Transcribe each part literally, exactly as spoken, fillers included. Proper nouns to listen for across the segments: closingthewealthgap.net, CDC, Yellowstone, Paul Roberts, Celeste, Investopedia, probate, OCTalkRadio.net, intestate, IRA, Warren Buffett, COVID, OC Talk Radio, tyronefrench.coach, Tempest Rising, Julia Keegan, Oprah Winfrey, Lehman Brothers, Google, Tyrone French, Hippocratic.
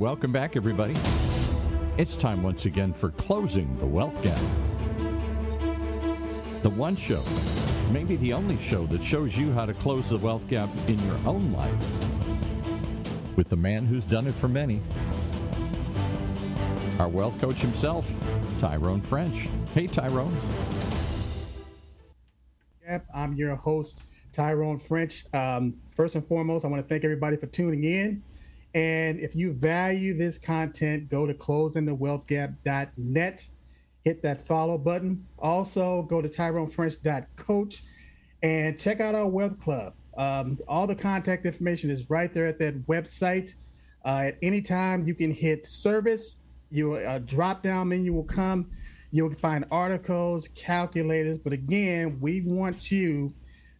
welcome back, everybody. It's time once again for Closing the Wealth Gap. The one show, maybe the only show, that shows you how to close the wealth gap in your own life with the man who's done it for many, our wealth coach himself, Tyrone French. Hey, Tyrone. Yep, I'm your host, Tyrone French. Um, first and foremost, I want to thank everybody for tuning in. And if you value this content, go to closing the wealth gap dot net, hit that follow button. Also, go to tyron french dot coach and check out our Wealth Club. Um, all the contact information is right there at that website. Uh, at any time, you can hit service. Your uh, drop-down menu will come. You'll find articles, calculators. But again, we want you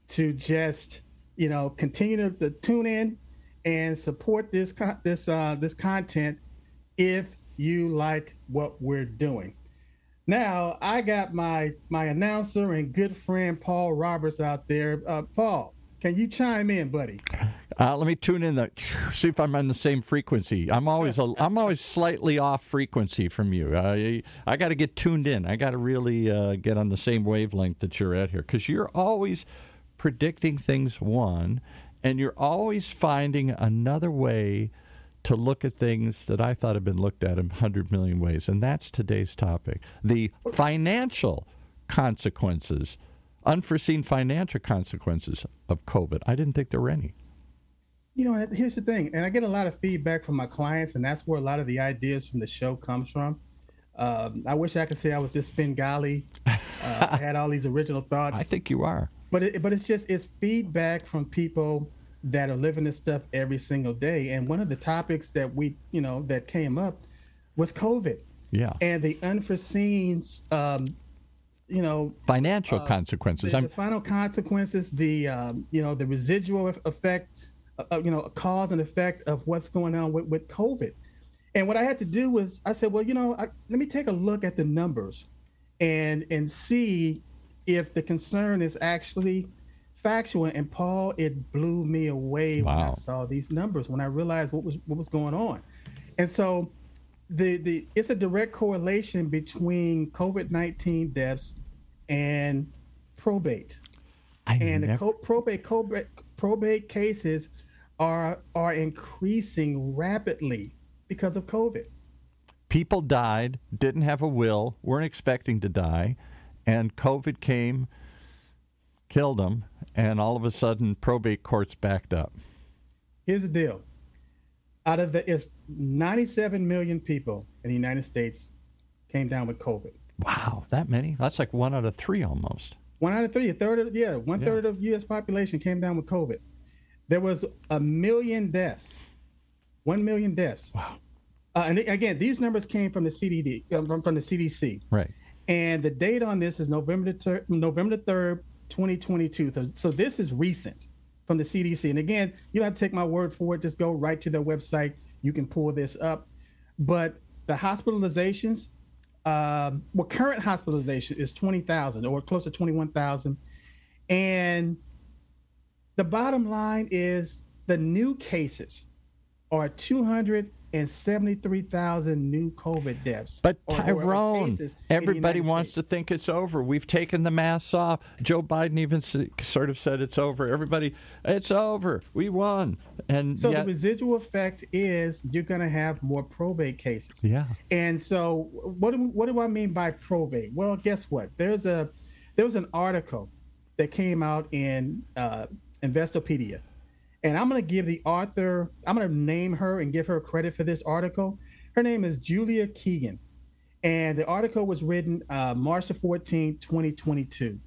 to just, you know, continue to, to tune in and support this this uh, this content if you like what we're doing. Now, I got my my announcer and good friend Paul Roberts out there. Uh, Paul, can you chime in, buddy? Uh, let me tune in the see if I'm on the same frequency. I'm always a, I'm always slightly off frequency from you. I I got to get tuned in. I got to really uh, get on the same wavelength that you're at here, because you're always predicting things one. And you're always finding another way to look at things that I thought had been looked at in one hundred million ways. And that's today's topic, the financial consequences, unforeseen financial consequences of COVID. I didn't think there were any. You know, here's the thing, and I get a lot of feedback from my clients, and that's where a lot of the ideas from the show comes from. Um, I wish I could say I was just Bengali. Uh, I had all these original thoughts. I think you are. But it, but it's just, it's feedback from people that are living this stuff every single day. And one of the topics that we, you know, that came up was COVID. Yeah. And the unforeseen, um, you know. Financial uh, consequences. The, the final consequences, the, um, you know, the residual effect, uh, you know, cause and effect of what's going on with, with COVID. And what I had to do was I said, well, you know, I, let me take a look at the numbers and and see if the concern is actually factual. And Paul, it blew me away. Wow. When I saw these numbers, when I realized what was what was going on. And so the the it's a direct correlation between COVID nineteen deaths and probate. I and never... the co- probate, probate probate cases are are increasing rapidly because of COVID. People died, didn't have a will, weren't expecting to die. And COVID came, killed them, and all of a sudden, probate courts backed up. Here's the deal. Out of the, it's ninety-seven million people in the United States came down with COVID. Wow, that many? That's like one out of three almost. One out of three, a third of, yeah, one yeah. third of U S population came down with COVID. There was a million deaths, one million deaths. Wow. Uh, and again, these numbers came from the C D D, from, from the C D C. Right. And the date on this is November the ter- November the third, twenty twenty-two. So, so this is recent from the C D C. And again, you don't have to take my word for it. Just go right to their website. You can pull this up. But the hospitalizations, um, well, current hospitalization is twenty thousand or close to twenty-one thousand. And the bottom line is the new cases are two hundred. And seventy-three thousand new COVID deaths. But Tyrone, everybody wants to think it's over. We've taken the masks off. Joe Biden even sort of said it's over. Everybody, it's over. We won. And so the residual effect is you're going to have more probate cases. Yeah. And so what do, what do I mean by probate? Well, guess what? There's a there was an article that came out in uh, Investopedia. And I'm going to give the author, I'm going to name her and give her credit for this article. Her name is Julia Keegan. And the article was written uh, March the fourteenth, twenty twenty-two.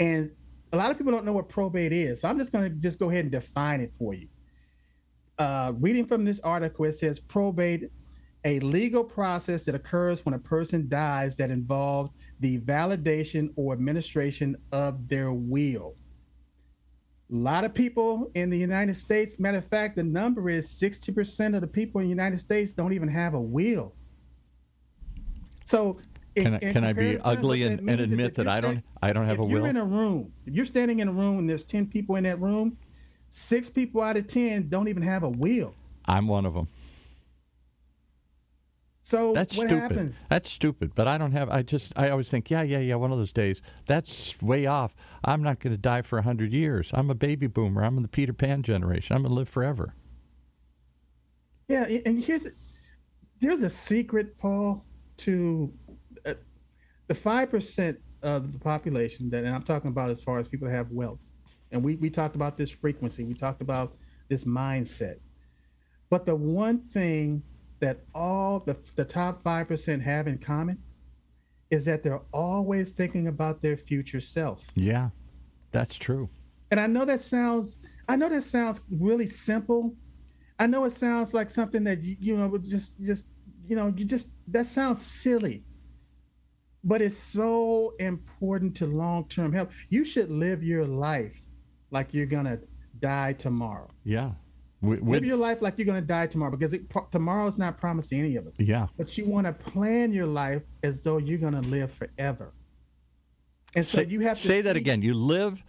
And a lot of people don't know what probate is. So I'm just going to just go ahead and define it for you. Uh, reading from this article, it says probate, a legal process that occurs when a person dies that involves the validation or administration of their will. A lot of people in the United States, matter of fact, the number is sixty percent of the people in the United States don't even have a will. So can I, can I be ugly and, and admit that I don't I don't have a will? If you're in a room, if you're standing in a room and there's ten people in that room, six people out of ten don't even have a will. I'm one of them. So that's what stupid. happens? That's stupid. But I don't have, I just, I always think, yeah, yeah, yeah, one of those days. That's way off. I'm not going to die for one hundred years. I'm a baby boomer. I'm in the Peter Pan generation. I'm going to live forever. Yeah, and here's, there's a secret, Paul, to uh, the five percent of the population that, and I'm talking about as far as people that have wealth. And we, we talked about this frequency. We talked about this mindset. But the one thing that all the, the top five percent have in common is that they're always thinking about their future self. Yeah, that's true. And I know that sounds, I know that sounds really simple. I know it sounds like something that, you, you know, just, just, you know, you just, that sounds silly, but it's so important to long-term health. You should live your life like you're going to die tomorrow. Yeah. With, live your life like you're going to die tomorrow, because it, tomorrow is not promised to any of us. Yeah. But you want to plan your life as though you're going to live forever. And so say, you have to say see, that again. You live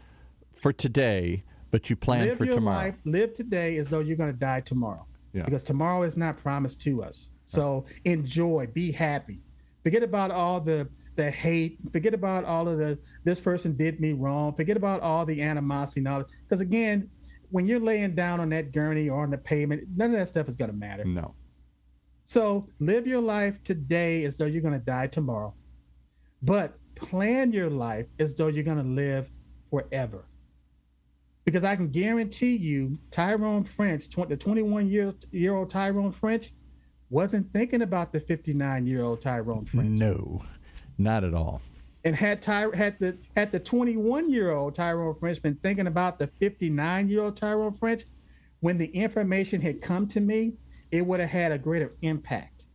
for today, but you plan live for your tomorrow. Life, live today as though you're going to die tomorrow. Yeah. Because tomorrow is not promised to us. So yeah. Enjoy, be happy. Forget about all the the hate. Forget about all of the this person did me wrong. Forget about all the animosity and all that. Because again, when you're laying down on that gurney or on the pavement, none of that stuff is going to matter. No. So live your life today as though you're going to die tomorrow, but plan your life as though you're going to live forever. Because I can guarantee you, Tyrone French, the twenty-one-year-old Tyrone French, wasn't thinking about the fifty-nine-year-old Tyrone French. No, not at all. And had Ty, had the had the twenty-one-year-old Tyrone French been thinking about the fifty-nine-year-old Tyrone French, when the information had come to me, it would have had a greater impact.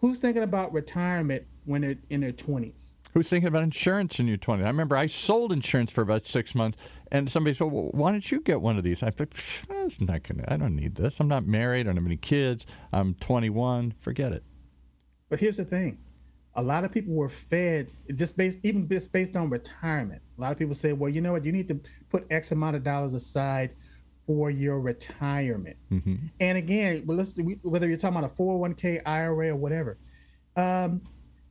Who's thinking about retirement when they're in their twenties? Who's thinking about insurance in your twenties? I remember I sold insurance for about six months, and somebody said, well, why don't you get one of these? I thought, it's not gonna, I don't need this. I'm not married. I don't have any kids. I'm twenty-one. Forget it. But here's the thing. A lot of people were fed just based, even just based on retirement. A lot of people say, well, you know what? You need to put X amount of dollars aside for your retirement. Mm-hmm. And again, well, let's, whether you're talking about a four oh one k, I R A, or whatever. Um,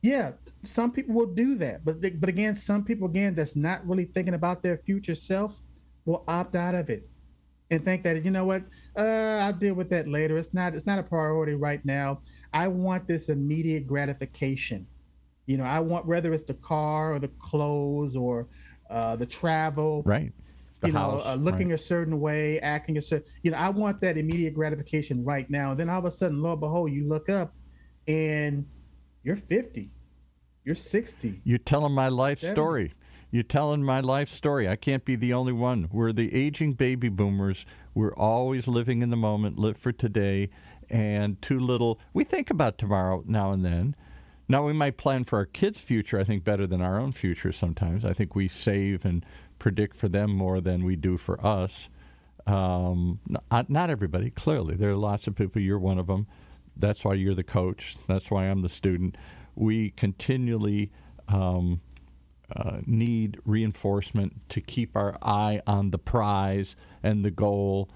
yeah, some people will do that. But they, but again, some people, again, that's not really thinking about their future self will opt out of it and think that, you know what, uh, I'll deal with that later. It's not, it's not a priority right now. I want this immediate gratification. You know, I want, whether it's the car or the clothes or uh, the travel, right? The you house, know, uh, looking right. a certain way, acting a certain, you know, I want that immediate gratification right now. And then all of a sudden, lo and behold, you look up and you're fifty, you're sixty. You're telling my life seventy. Story. You're telling my life story. I can't be the only one. We're the aging baby boomers. We're always living in the moment, live for today, and too little. We think about tomorrow now and then. Now, we might plan for our kids' future, I think, better than our own future sometimes. I think we save and predict for them more than we do for us. Um, not, not everybody, clearly. There are lots of people. You're one of them. That's why you're the coach. That's why I'm the student. We continually um, uh, need reinforcement to keep our eye on the prize and the goal,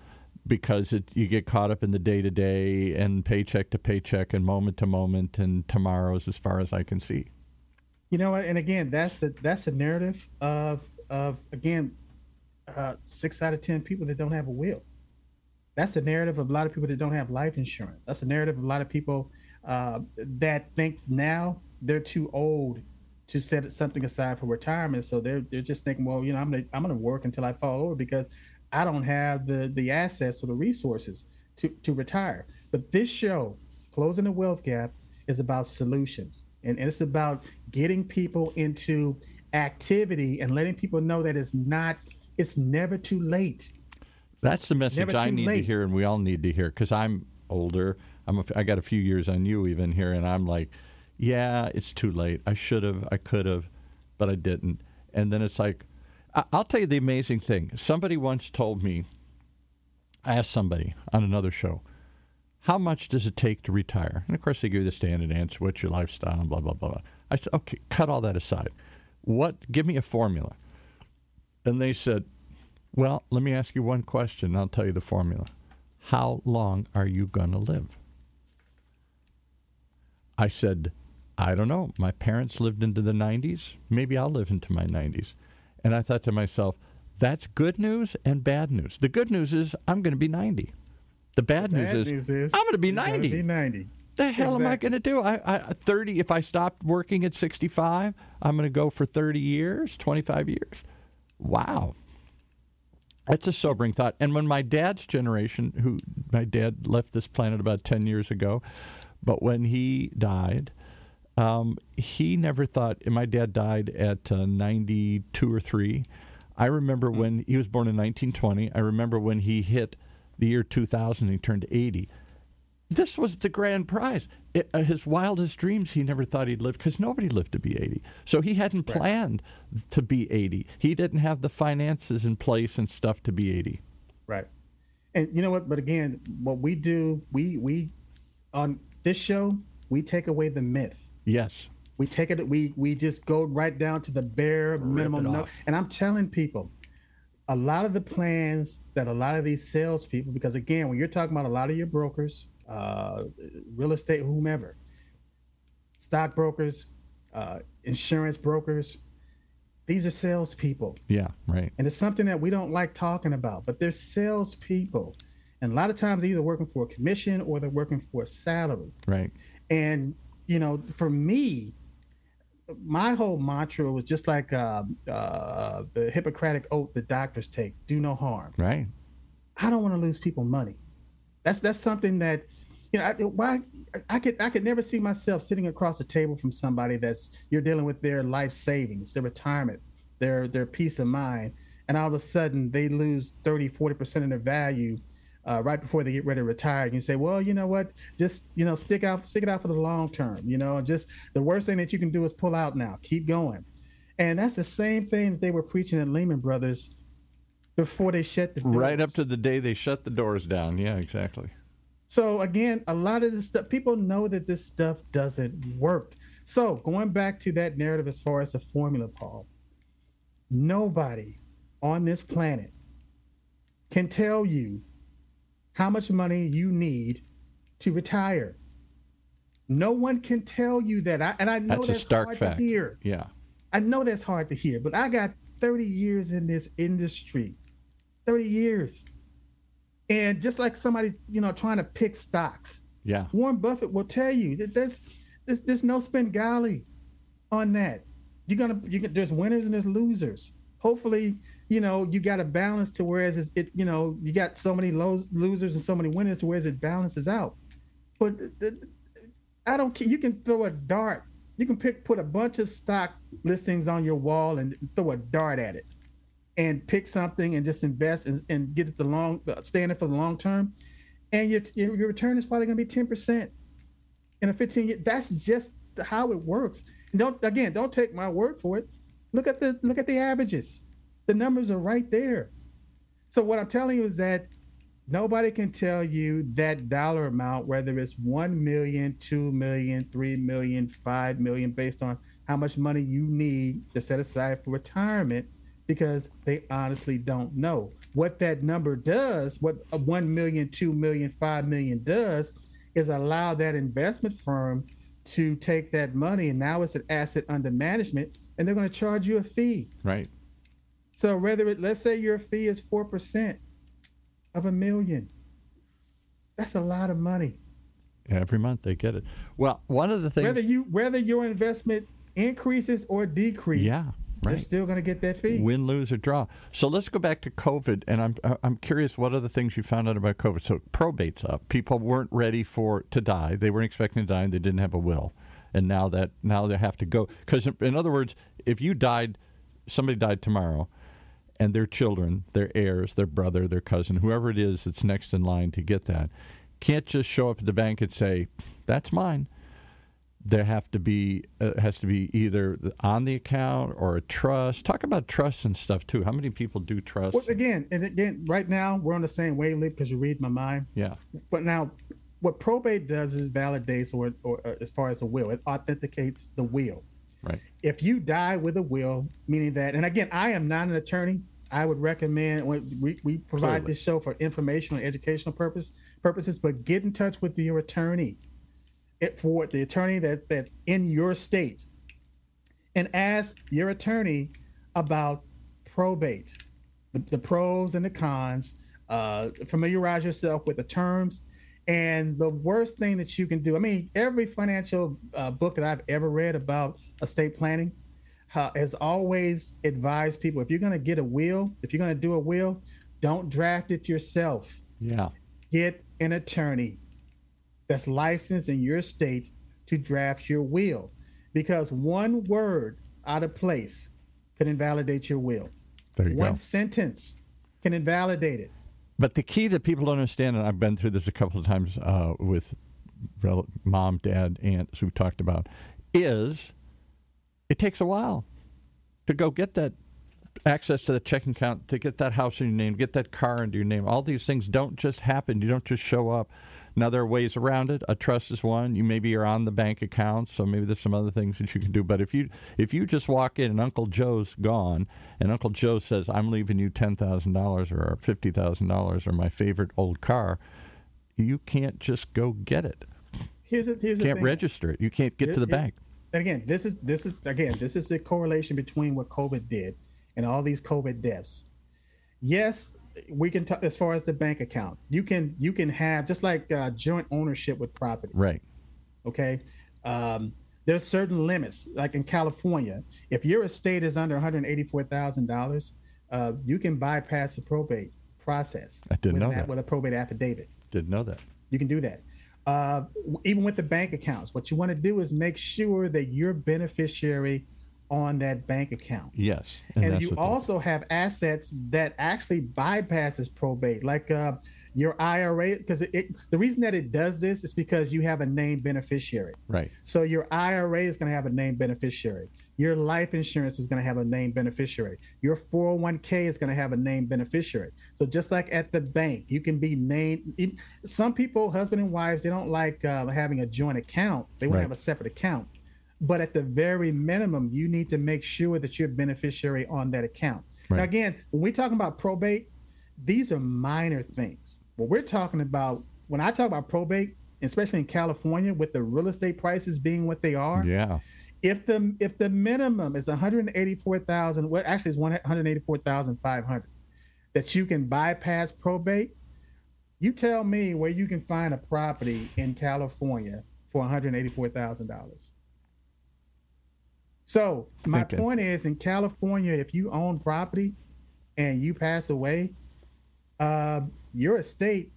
because it, you get caught up in the day-to-day and paycheck to paycheck and moment to moment, and tomorrow's as far as I can see. You know, and again, that's the that's the narrative of, of again, uh, six out of ten people that don't have a will. That's the narrative of a lot of people that don't have life insurance. That's the narrative of a lot of people uh, that think now they're too old to set something aside for retirement. So they're they're just thinking, well, you know, I'm gonna, I'm gonna work until I fall over because I don't have the, the assets or the resources to, to retire. But this show, Closing the Wealth Gap, is about solutions. And it's about getting people into activity and letting people know that it's not, it's never too late. That's the message I need to hear, and we all need to hear, because I'm older. I'm a, I got a few years on you even here, and I'm like, yeah, it's too late. I should have, I could have, but I didn't. And then it's like, I'll tell you the amazing thing. Somebody once told me, I asked somebody on another show, how much does it take to retire? And, of course, they give you the standard answer, what's your lifestyle, and blah, blah, blah, blah. I said, okay, cut all that aside. What? Give me a formula. And they said, well, let me ask you one question, and I'll tell you the formula. How long are you going to live? I said, I don't know. My parents lived into the nineties. Maybe I'll live into my nineties. And I thought to myself, that's good news and bad news. The good news is I'm going to be ninety. The bad, the bad news, is, news is I'm going to be ninety. Be ninety. The hell exactly. am I going to do? I, I thirty. If I stopped working at sixty-five, I'm going to go for thirty years, twenty-five years. Wow. That's a sobering thought. And when my dad's generation, who my dad left this planet about ten years ago, but when he died, um, he never thought, and my dad died at uh, ninety-two or three. I remember mm-hmm. when he was born in nineteen twenty. I remember when he hit the year two thousand, he turned eighty. This was the grand prize. It, uh, his wildest dreams, he never thought he'd live, because nobody lived to be eighty. So he hadn't right. planned to be eighty. He didn't have the finances in place and stuff to be eighty. Right. And you know what? But again, what we do, we we on this show, we take away the myth. Yes. We take it. We we just go right down to the bare minimum. No- and I'm telling people, a lot of the plans that a lot of these salespeople, because again, when you're talking about a lot of your brokers, uh, real estate, whomever, stock brokers, uh, insurance brokers, these are salespeople. Yeah, right. And it's something that we don't like talking about, but they're salespeople. And a lot of times they're either working for a commission or they're working for a salary. Right. And, you know, for me, my whole mantra was just like uh, uh, the Hippocratic oath the doctors take, do no harm. Right. I don't want to lose people money. That's that's something that, you know, I, why I could I could never see myself sitting across the table from somebody that's you're dealing with their life savings, their retirement, their their peace of mind, and all of a sudden they lose thirty, forty percent of their value uh, right before they get ready to retire. And you say, well, you know what, just you know stick out stick it out for the long term, you know, and just the worst thing that you can do is pull out now, keep going, and that's the same thing that they were preaching at Lehman Brothers. Before they shut the doors. Right up to the day they shut the doors down. Yeah, exactly. So, again, a lot of this stuff, people know that this stuff doesn't work. So, going back to that narrative as far as the formula, Paul, nobody on this planet can tell you how much money you need to retire. No one can tell you that. I, and I know that's, that's a stark hard fact. To hear. Yeah. I know that's hard to hear, but I got thirty years in this industry. thirty years. And just like somebody, you know, trying to pick stocks. Yeah. Warren Buffett will tell you that there's there's, there's no Spengali on that. You're gonna you there's winners and there's losers. Hopefully, you know, you got a balance to whereas it, you know, you got so many lows, losers and so many winners to whereas it balances out. But the, the, I don't care. You can throw a dart. You can pick put a bunch of stock listings on your wall and throw a dart at it. And pick something and just invest and, and get it the long, stay in it for the long term, and your your return is probably going to be ten percent in a fifteen year. That's just how it works. And don't again, don't take my word for it. Look at the look at the averages. The numbers are right there. So what I'm telling you is that nobody can tell you that dollar amount, whether it's one million, two million, three million, five million, based on how much money you need to set aside for retirement. Because they honestly don't know what that number does. What one million, two million, five million does is allow that investment firm to take that money. And now it's an asset under management and they're going to charge you a fee. Right. So whether it, let's say your fee is four percent of a million. That's a lot of money. Every month they get it. Well, one of the things, whether you, whether your investment increases or decreases. Yeah. Right. They're still going to get that fee. Win, lose, or draw. So let's go back to COVID, and I'm I'm curious what other things you found out about COVID. So probate's up. People weren't ready for to die. They weren't expecting to die, and they didn't have a will. And now that now they have to go. Because in other words, if you died, somebody died tomorrow, and their children, their heirs, their brother, their cousin, whoever it is that's next in line to get that, can't just show up at the bank and say, that's mine. There have to be uh, has to be either on the account or a trust. Talk about trusts and stuff too. How many people do trust? Well, again, and again, right now we're on the same wavelength because you read my mind. Yeah. But now, what probate does is validates or, or uh, as far as a will, it authenticates the will. Right. If you die with a will, meaning that, and again, I am not an attorney. I would recommend we we provide Clearly. This show for informational and educational purpose purposes, but get in touch with your attorney. for the attorney that, that's in your state, and ask your attorney about probate, the, the pros and the cons. Uh, familiarize yourself with the terms. And the worst thing that you can do, I mean, every financial uh, book that I've ever read about estate planning uh, has always advised people, if you're going to get a will, if you're going to do a will, don't draft it yourself. Yeah. Get an attorney that's licensed in your state to draft your will, because one word out of place could invalidate your will. There you go. One sentence can invalidate it. But the key that people don't understand, and I've been through this a couple of times uh, with mom, dad, aunts who talked about, is it takes a while to go get that access to the checking account, to get that house in your name, get that car into your name. All these things don't just happen. You don't just show up. Now, there are ways around it. A trust is one. You maybe are on the bank account, so maybe there's some other things that you can do. But if you if you just walk in and Uncle Joe's gone, and Uncle Joe says, I'm leaving you ten thousand dollars or fifty thousand dollars or my favorite old car, you can't just go get it. Here's a, here's you can't register it. You can't get here, to the here. bank. And again, this is this is again this is the correlation between what COVID did and all these COVID deaths. Yes. We can talk as far as the bank account. You can you can have just like uh, joint ownership with property, right? Okay, um, there's certain limits. Like in California, if your estate is under one hundred eighty-four thousand uh, dollars, you can bypass the probate process. I didn't know that with a probate affidavit. Didn't know that. You can do that. Uh, even with the bank accounts, what you want to do is make sure that your beneficiary on that bank account. Yes. And, and you also have assets that actually bypasses probate, like uh, your I R A, because it, it, the reason that it does this is because you have a named beneficiary. Right. So your I R A is going to have a named beneficiary. Your life insurance is going to have a named beneficiary. Your four oh one k is going to have a named beneficiary. So just like at the bank, you can be named. Some people, husband and wives, they don't like uh, having a joint account. They want right. to have a separate account. But at the very minimum, you need to make sure that you're a beneficiary on that account. Right. Now, again, when we're talking about probate, these are minor things. What we're talking about, when I talk about probate, especially in California, with the real estate prices being what they are, yeah. if the if the minimum is one hundred eighty-four thousand dollars, well, actually it's one hundred eighty-four thousand five hundred dollars that you can bypass probate, you tell me where you can find a property in California for one hundred eighty-four thousand dollars. So my okay. point is, in California, if you own property and you pass away, uh, your estate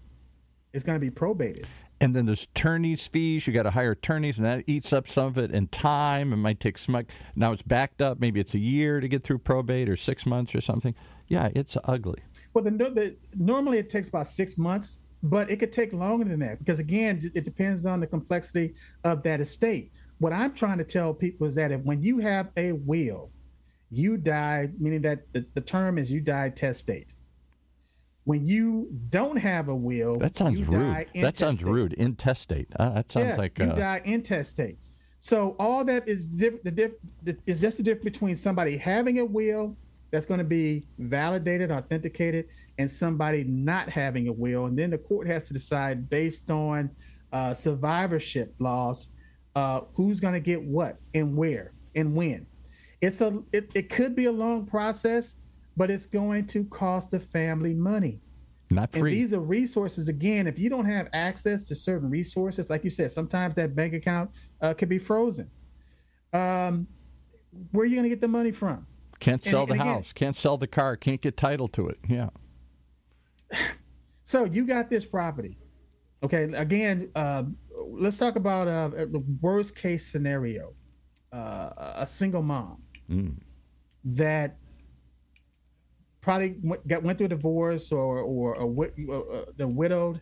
is going to be probated. And then there's attorney's fees. You got to hire attorneys, and that eats up some of it in time. It might take some. Now it's backed up. Maybe it's a year to get through probate, or six months, or something. Yeah, it's ugly. Well, the, the, normally it takes about six months, but it could take longer than that because, again, it depends on the complexity of that estate. What I'm trying to tell people is that if when you have a will, you die, meaning that the, the term is you die testate. When you don't have a will, that sounds you rude. Die intestate. That sounds rude. Intestate. Uh, that sounds yeah, like uh... you die intestate. So all that is diff- the diff- is just the difference between somebody having a will that's going to be validated, authenticated, and somebody not having a will. And then the court has to decide based on uh, survivorship laws. Uh, who's going to get what and where and when. It's a it, it could be a long process, but it's going to cost the family money. Not free. And these are resources. Again, if you don't have access to certain resources, like you said, sometimes that bank account uh, could be frozen. Um, where are you going to get the money from? Can't sell and, the and again, house. Can't sell the car. Can't get title to it. Yeah. So you got this property. Okay. Again, uh, let's talk about uh, the worst case scenario, uh, a single mom mm. that probably went, got, went through a divorce or, or, or uh, they're widowed,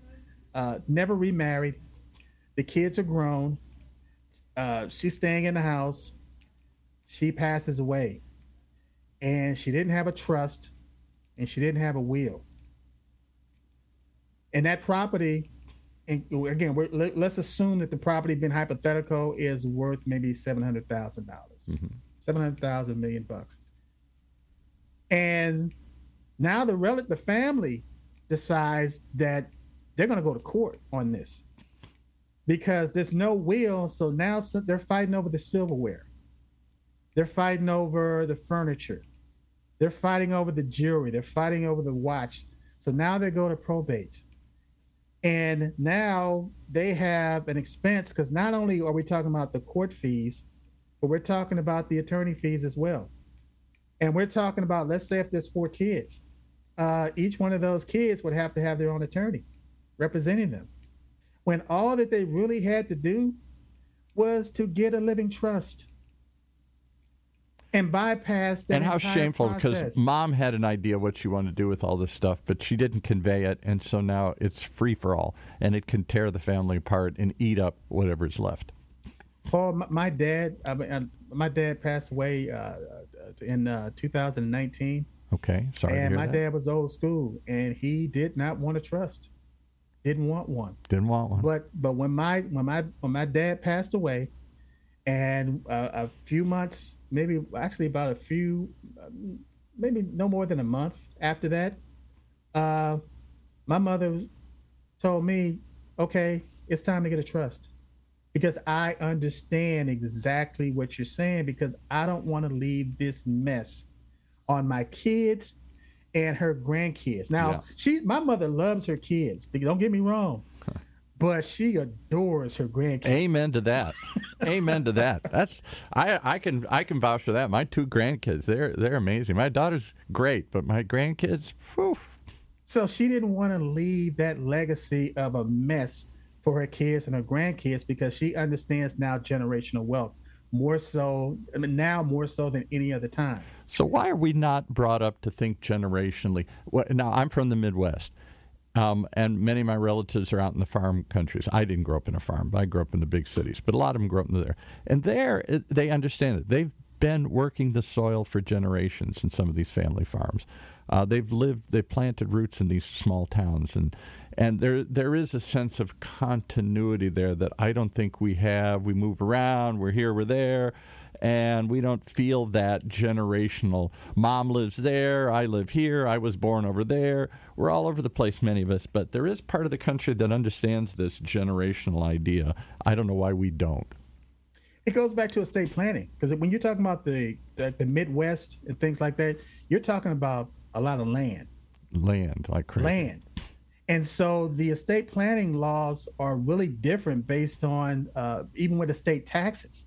uh, never remarried. The kids are grown. Uh, she's staying in the house. She passes away. And she didn't have a trust and she didn't have a will. And that property... And again, we're, let's assume that the property, being hypothetical, is worth maybe seven hundred thousand dollars, mm-hmm. seven hundred thousand million bucks. And now the rel- the family decides that they're going to go to court on this. because there's no will. So now they're fighting over the silverware. They're fighting over the furniture. They're fighting over the jewelry. They're fighting over the watch. So now they go to probate. And now they have an expense, because not only are we talking about the court fees, but we're talking about the attorney fees as well. And we're talking about, let's say if there's four kids, uh, each one of those kids would have to have their own attorney representing them. When all that they really had to do was to get a living trust and bypass that. And how shameful, because mom had an idea what she wanted to do with all this stuff, but she didn't convey it, and so now it's free for all, and it can tear the family apart and eat up whatever's left. Paul, my dad, I mean, my dad passed away uh, in uh, two thousand nineteen. Okay, sorry. And to hear my that. dad was old school, and he did not want a trust. Didn't want one. Didn't want one. But but when my when my when my dad passed away, and uh, a few months, maybe actually about a few, maybe no more than a month after that, uh, my mother told me, "Okay, it's time to get a trust," because I understand exactly what you're saying, because I don't want to leave this mess on my kids and her grandkids. Now, yeah. she, my mother loves her kids. Don't get me wrong, huh. but she adores her grandkids. Amen to that. Amen to that. That's I, I can I can vouch for that. My two grandkids, they're they're amazing. My daughter's great, but my grandkids, whew. So she didn't want to leave that legacy of a mess for her kids and her grandkids, because she understands now generational wealth more so, I mean, now more so than any other time. So why are we not brought up to think generationally? Now, I'm from the Midwest, um, and many of my relatives are out in the farm countries. I didn't grow up in a farm, but I grew up in the big cities. But a lot of them grew up in there. And there, it, they understand it. They've been working the soil for generations in some of these family farms. Uh, they've lived, they've planted roots in these small towns. And, and there there is a sense of continuity there that I don't think we have. We move around, we're here, we're there. And we don't feel that generational. Mom lives there, I live here, I was born over there. We're all over the place, many of us. But there is part of the country that understands this generational idea. I don't know why we don't. It goes back to estate planning. Because when you're talking about the, the the Midwest and things like that, you're talking about a lot of land. Land, like crazy. Land. And so the estate planning laws are really different based on uh, even with estate taxes.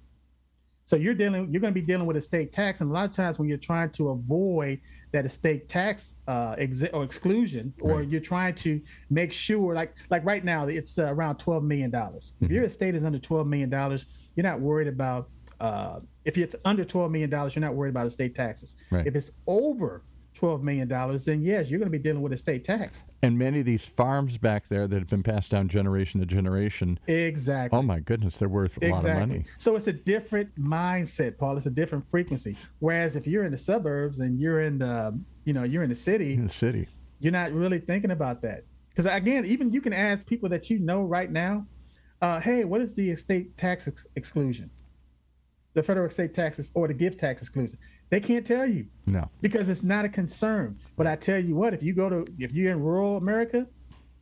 So you're dealing, you're going to be dealing with estate tax, and a lot of times when you're trying to avoid that estate tax uh, ex- or exclusion, or right. you're trying to make sure, like like right now, it's uh, around twelve million dollars. Mm-hmm. If your estate is under twelve million dollars, you're not worried about. Uh, if it's under twelve million dollars, you're not worried about estate taxes. Right. If it's over twelve million dollars, then yes, you're going to be dealing with estate tax. And many of these farms back there that have been passed down generation to generation. Exactly. Oh, my goodness, they're worth a exactly. lot of money. So it's a different mindset, Paul. It's a different frequency. Whereas if you're in the suburbs and you're in the, you know, you're in the city, in the city, you're not really thinking about that. Because, again, even you can ask people that you know right now, uh, hey, what is the estate tax ex- exclusion? The federal estate taxes or the gift tax exclusion. They can't tell you. No. Because it's not a concern. But I tell you what, if you go to, if you're in rural America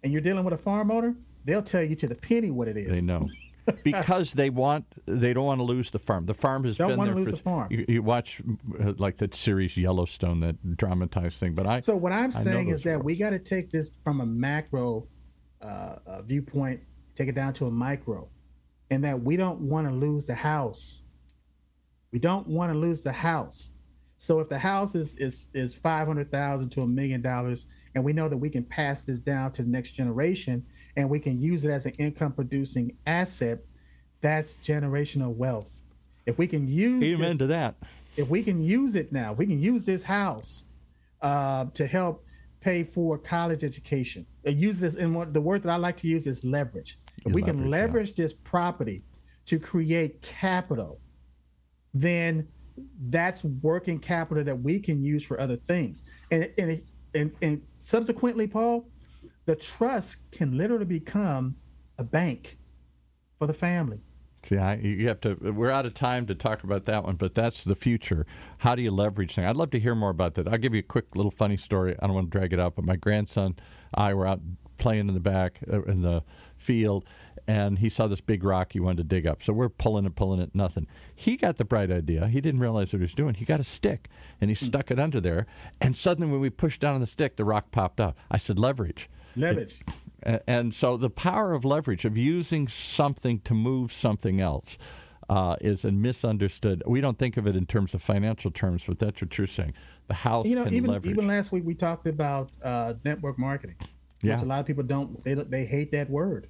and you're dealing with a farm owner, they'll tell you to the penny what it is. They know. Because they want, they don't want to lose the farm. The farm has don't been want there to lose for the farm. You, you watch uh, like that series Yellowstone, that dramatized thing. But I So what I'm I saying is that words. we got to take this from a macro uh, uh, viewpoint, take it down to a micro, and that we don't want to lose the house. We don't want to lose the house. So if the house is is is five hundred thousand dollars to a million dollars, and we know that we can pass this down to the next generation, and we can use it as an income-producing asset, that's generational wealth. If we can use Amen this, to that. If we can use it now, we can use this house uh, to help pay for college education. Use this, and what, the word that I like to use is leverage. If you we leverage, can leverage yeah. this property to create capital, then that's working capital that we can use for other things. And, and and and subsequently, Paul, the trust can literally become a bank for the family. See, I, you have to. We're out of time to talk about that one, but that's the future. How do you leverage things? I'd love to hear more about that. I'll give you a quick little funny story. I don't want to drag it out, but my grandson and I were out playing in the back uh, in the field, and he saw this big rock he wanted to dig up. So we're pulling and pulling it, nothing. He got the bright idea. He didn't realize what he was doing. He got a stick, and he stuck it under there. And suddenly when we pushed down on the stick, the rock popped up. I said, leverage. Leverage. It, and so the power of leverage, of using something to move something else, uh, is a misunderstood. We don't think of it in terms of financial terms, but that's what you're saying. The house you know, can even, leverage. Even last week we talked about uh, network marketing, yeah. which a lot of people don't, they they hate that word.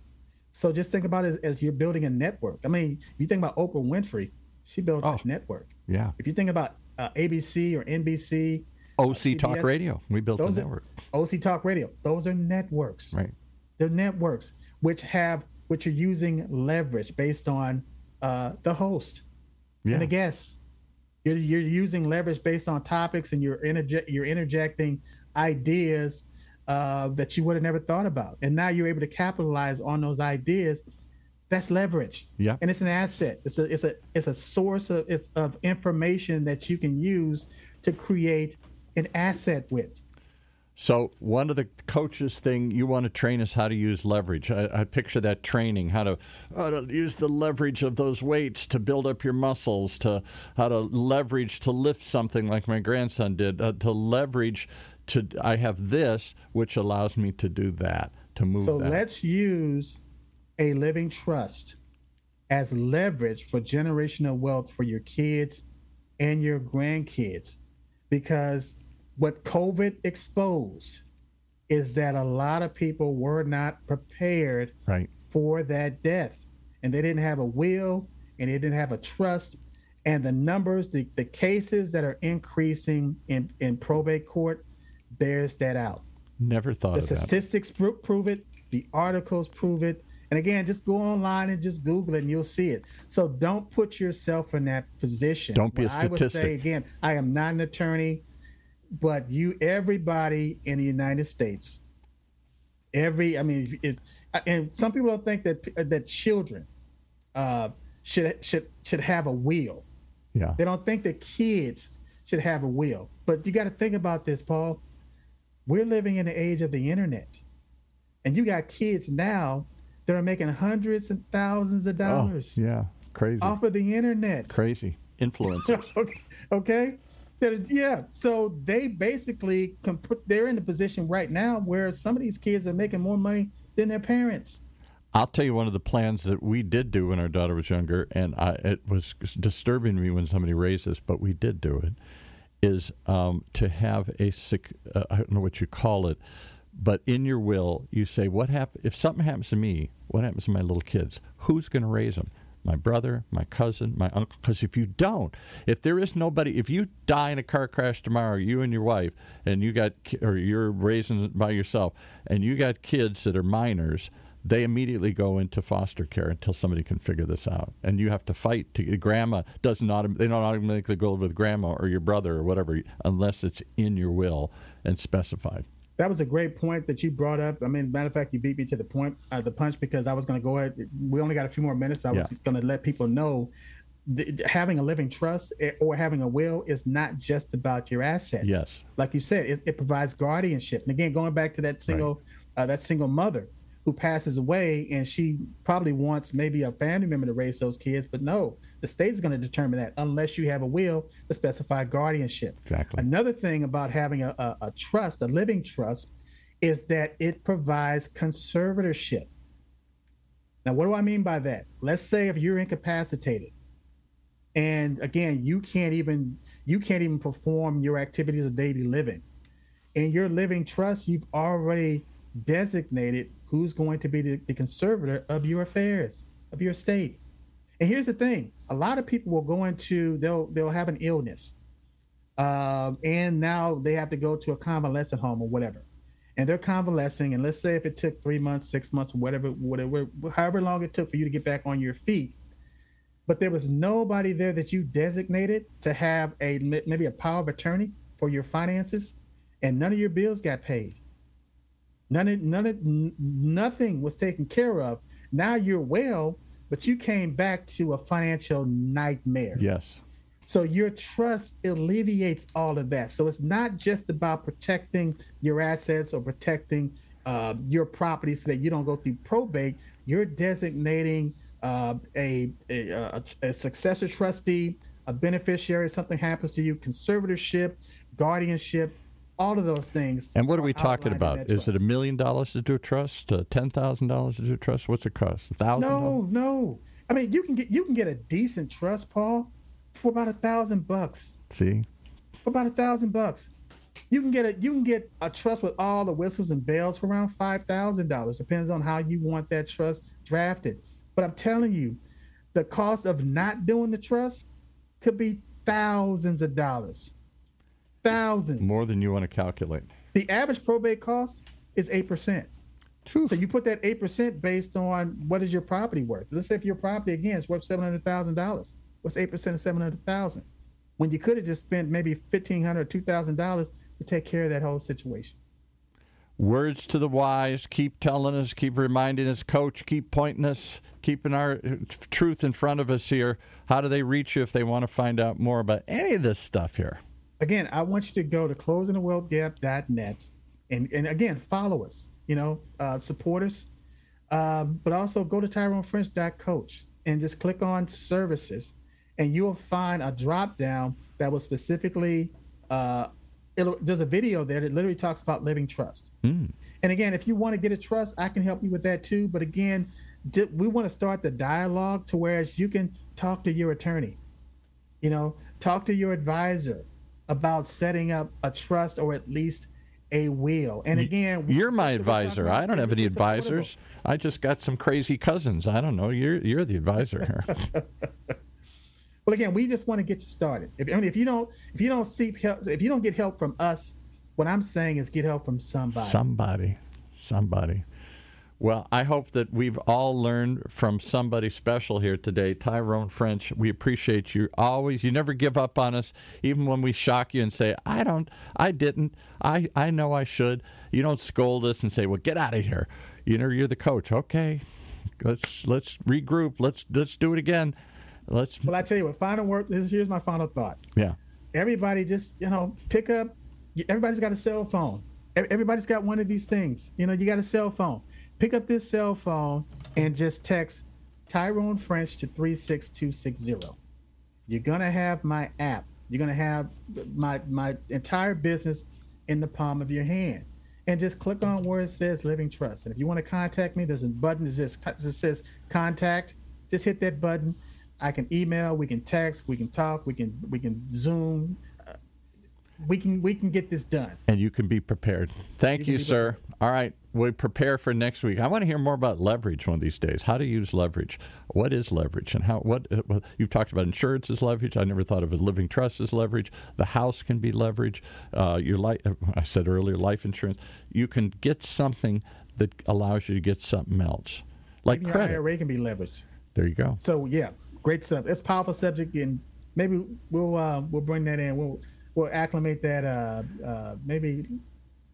So just think about it as, as you're building a network. I mean, if you think about Oprah Winfrey, she built oh, a network. Yeah. If you think about uh, A B C or N B C. O C uh, Talk Radio. We built a network. Are, O C Talk Radio. Those are networks. Right. They're networks which have, which are using leverage based on uh, the host yeah. and the guests. You're, you're using leverage based on topics, and you're interje- you're interjecting ideas uh, that you would have never thought about. And now you're able to capitalize on those ideas. That's leverage. Yeah. And it's an asset. It's a it's a it's a source of it's of information that you can use to create an asset with. So one of the coaches thing you want to train is how to use leverage. I, I picture that training, how to, how to use the leverage of those weights to build up your muscles, to how to leverage to lift something like my grandson did, uh, to leverage to I have this, which allows me to do that, to move so that. So let's use a living trust as leverage for generational wealth for your kids and your grandkids, because what COVID exposed is that a lot of people were not prepared right. for that death, and they didn't have a will, and they didn't have a trust, and the numbers, the, the cases that are increasing in, in probate court bears that out. Never thought the of that. The statistics pr- prove it. The articles prove it. And again, just go online and just Google it, and you'll see it. So don't put yourself in that position. Don't be a statistic. I would say, again, I am not an attorney. But you, everybody in the United States, every, I mean, it, and some people don't think that that children uh, should should should have a will. Yeah. They don't think that kids should have a will. But you got to think about this, Paul. We're living in the age of the internet, and you got kids now that are making hundreds and thousands of dollars. Oh, yeah, crazy. Off of the internet. Crazy influencers. okay. okay? Yeah, so they basically can put, they're in the position right now where some of these kids are making more money than their parents. I'll tell you one of the plans that we did do when our daughter was younger, and I, it was disturbing me when somebody raised this, but we did do it, is um, to have a, sec, uh, I don't know what you call it, but in your will, you say, what hap- if something happens to me, what happens to my little kids? Who's going to raise them? My brother, my cousin, my uncle. Because if you don't, if there is nobody, if you die in a car crash tomorrow, you and your wife, and you got, or you're raising by yourself, and you got kids that are minors, they immediately go into foster care until somebody can figure this out. And you have to fight. To, grandma doesn't autom- they don't automatically go with grandma or your brother or whatever, unless it's in your will and specified. That was a great point that you brought up. I mean, matter of fact, you beat me to the point, uh, the punch, because I was going to go ahead. We only got a few more minutes, but I yeah. was going to let people know th- having a living trust or having a will is not just about your assets. Yes. Like you said, it, it provides guardianship. And again, going back to that single right. uh, that single mother who passes away, and she probably wants maybe a family member to raise those kids, but no, the state's going to determine that unless you have a will to specify guardianship. Exactly. Another thing about having a, a, a trust, a living trust, is that it provides conservatorship. Now, what do I mean by that? Let's say if you're incapacitated, and again, you can't even you can't even perform your activities of daily living. In your living trust, you've already designated who's going to be the, the conservator of your affairs, of your estate. And here's the thing. A lot of people will go into, they'll they'll have an illness, uh, and now they have to go to a convalescent home or whatever, and they're convalescing. And let's say if it took three months, six months, whatever, whatever, however long it took for you to get back on your feet, but there was nobody there that you designated to have a maybe a power of attorney for your finances, and none of your bills got paid. None of, none of, nothing was taken care of. Now you're well. But you came back to a financial nightmare. Yes. So your trust alleviates all of that. So it's not just about protecting your assets or protecting uh, your property so that you don't go through probate, you're designating uh, a, a, a successor trustee, a beneficiary. If something happens to you, conservatorship, guardianship, all of those things. And what are we talking about? Is it a million dollars to do a trust? Uh, ten thousand dollars to do a trust? What's it cost? A thousand? No, no. I mean, you can get you can get a decent trust, Paul, for about a thousand bucks. See, for about a thousand bucks, you can get a you can get a trust with all the whistles and bells for around five thousand dollars. Depends on how you want that trust drafted. But I'm telling you, the cost of not doing the trust could be thousands of dollars. Thousands. More than you want to calculate. The average probate cost is eight percent. True. So you put that eight percent based on what is your property worth. Let's say if your property, again, is worth seven hundred thousand dollars. What's eight percent of seven hundred thousand dollars? When you could have just spent maybe fifteen hundred dollars or two thousand dollars to take care of that whole situation. Words to the wise. Keep telling us. Keep reminding us. Coach, keep pointing us. Keeping our truth in front of us here. How do they reach you if they want to find out more about any of this stuff here? Again, I want you to go to closing the wealth gap dot net and, and, again, follow us, you know, uh, support us. Um, but also go to tyrone french dot coach and just click on services, and you'll find a drop down that will specifically uh, – there's a video there that literally talks about living trust. Mm. And, again, if you want to get a trust, I can help you with that too. But, again, we want to start the dialogue to whereas you can talk to your attorney, you know, talk to your advisor about setting up a trust or at least a will. And again, you're my advisor. I don't have any advisors. I just got some crazy cousins. I don't know. You're you're the advisor here. Well, again, we just want to get you started. If, I mean, if you don't, if you don't seek help, if you don't get help from us, what I'm saying is get help from somebody. Somebody, somebody. Well, I hope that we've all learned from somebody special here today. Tyrone French, we appreciate you always. You never give up on us, even when we shock you and say, I don't, I didn't, I, I know I should. You don't scold us and say, well, get out of here. You know, you're the coach. Okay, let's let's regroup. Let's let's do it again. Let's. Well, I tell you what, final word, this, here's my final thought. Yeah. Everybody just, you know, pick up. Everybody's got a cell phone. Everybody's got one of these things. You know, you got a cell phone. Pick up this cell phone and just text Tyrone French to three six two six zero. You're going to have my app. You're going to have my my entire business in the palm of your hand. And just click on where it says Living Trust. And if you want to contact me, there's a button that just that says Contact. Just hit that button. I can email. We can text. We can talk. We can we can Zoom. We can we can get this done. And you can be prepared. Thank you, you sir. Prepared. All right. We prepare for next week. I want to hear more about leverage one of these days. How to use leverage. What is leverage? And how? What you've talked about insurance as leverage. I never thought of a living trust as leverage. The house can be leverage. Uh, your life. I said earlier, life insurance. You can get something that allows you to get something else, like even credit. Your I R A can be leveraged. There you go. So yeah, great stuff. It's a powerful subject, and maybe we'll uh, we'll bring that in. We'll we'll acclimate that. Uh, uh, maybe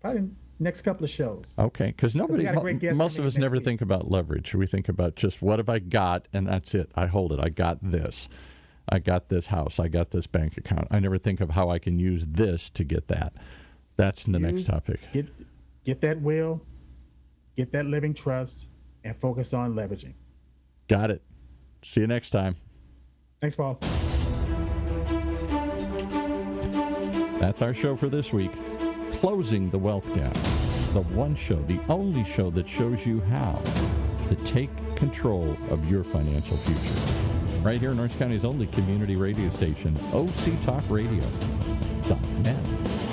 probably. Next couple of shows. Okay, because nobody, m- most of us never year. think about leverage. We think about just what have I got, and that's it. I hold it. I got this. I got this house. I got this bank account. I never think of how I can use this to get that. That's the use, next topic. Get, get that will, get that living trust, and focus on leveraging. Got it. See you next time. Thanks, Paul. That's our show for this week. Closing the Wealth Gap, the one show, the only show that shows you how to take control of your financial future. Right here in Orange County's only community radio station, O C Talk Radio dot net.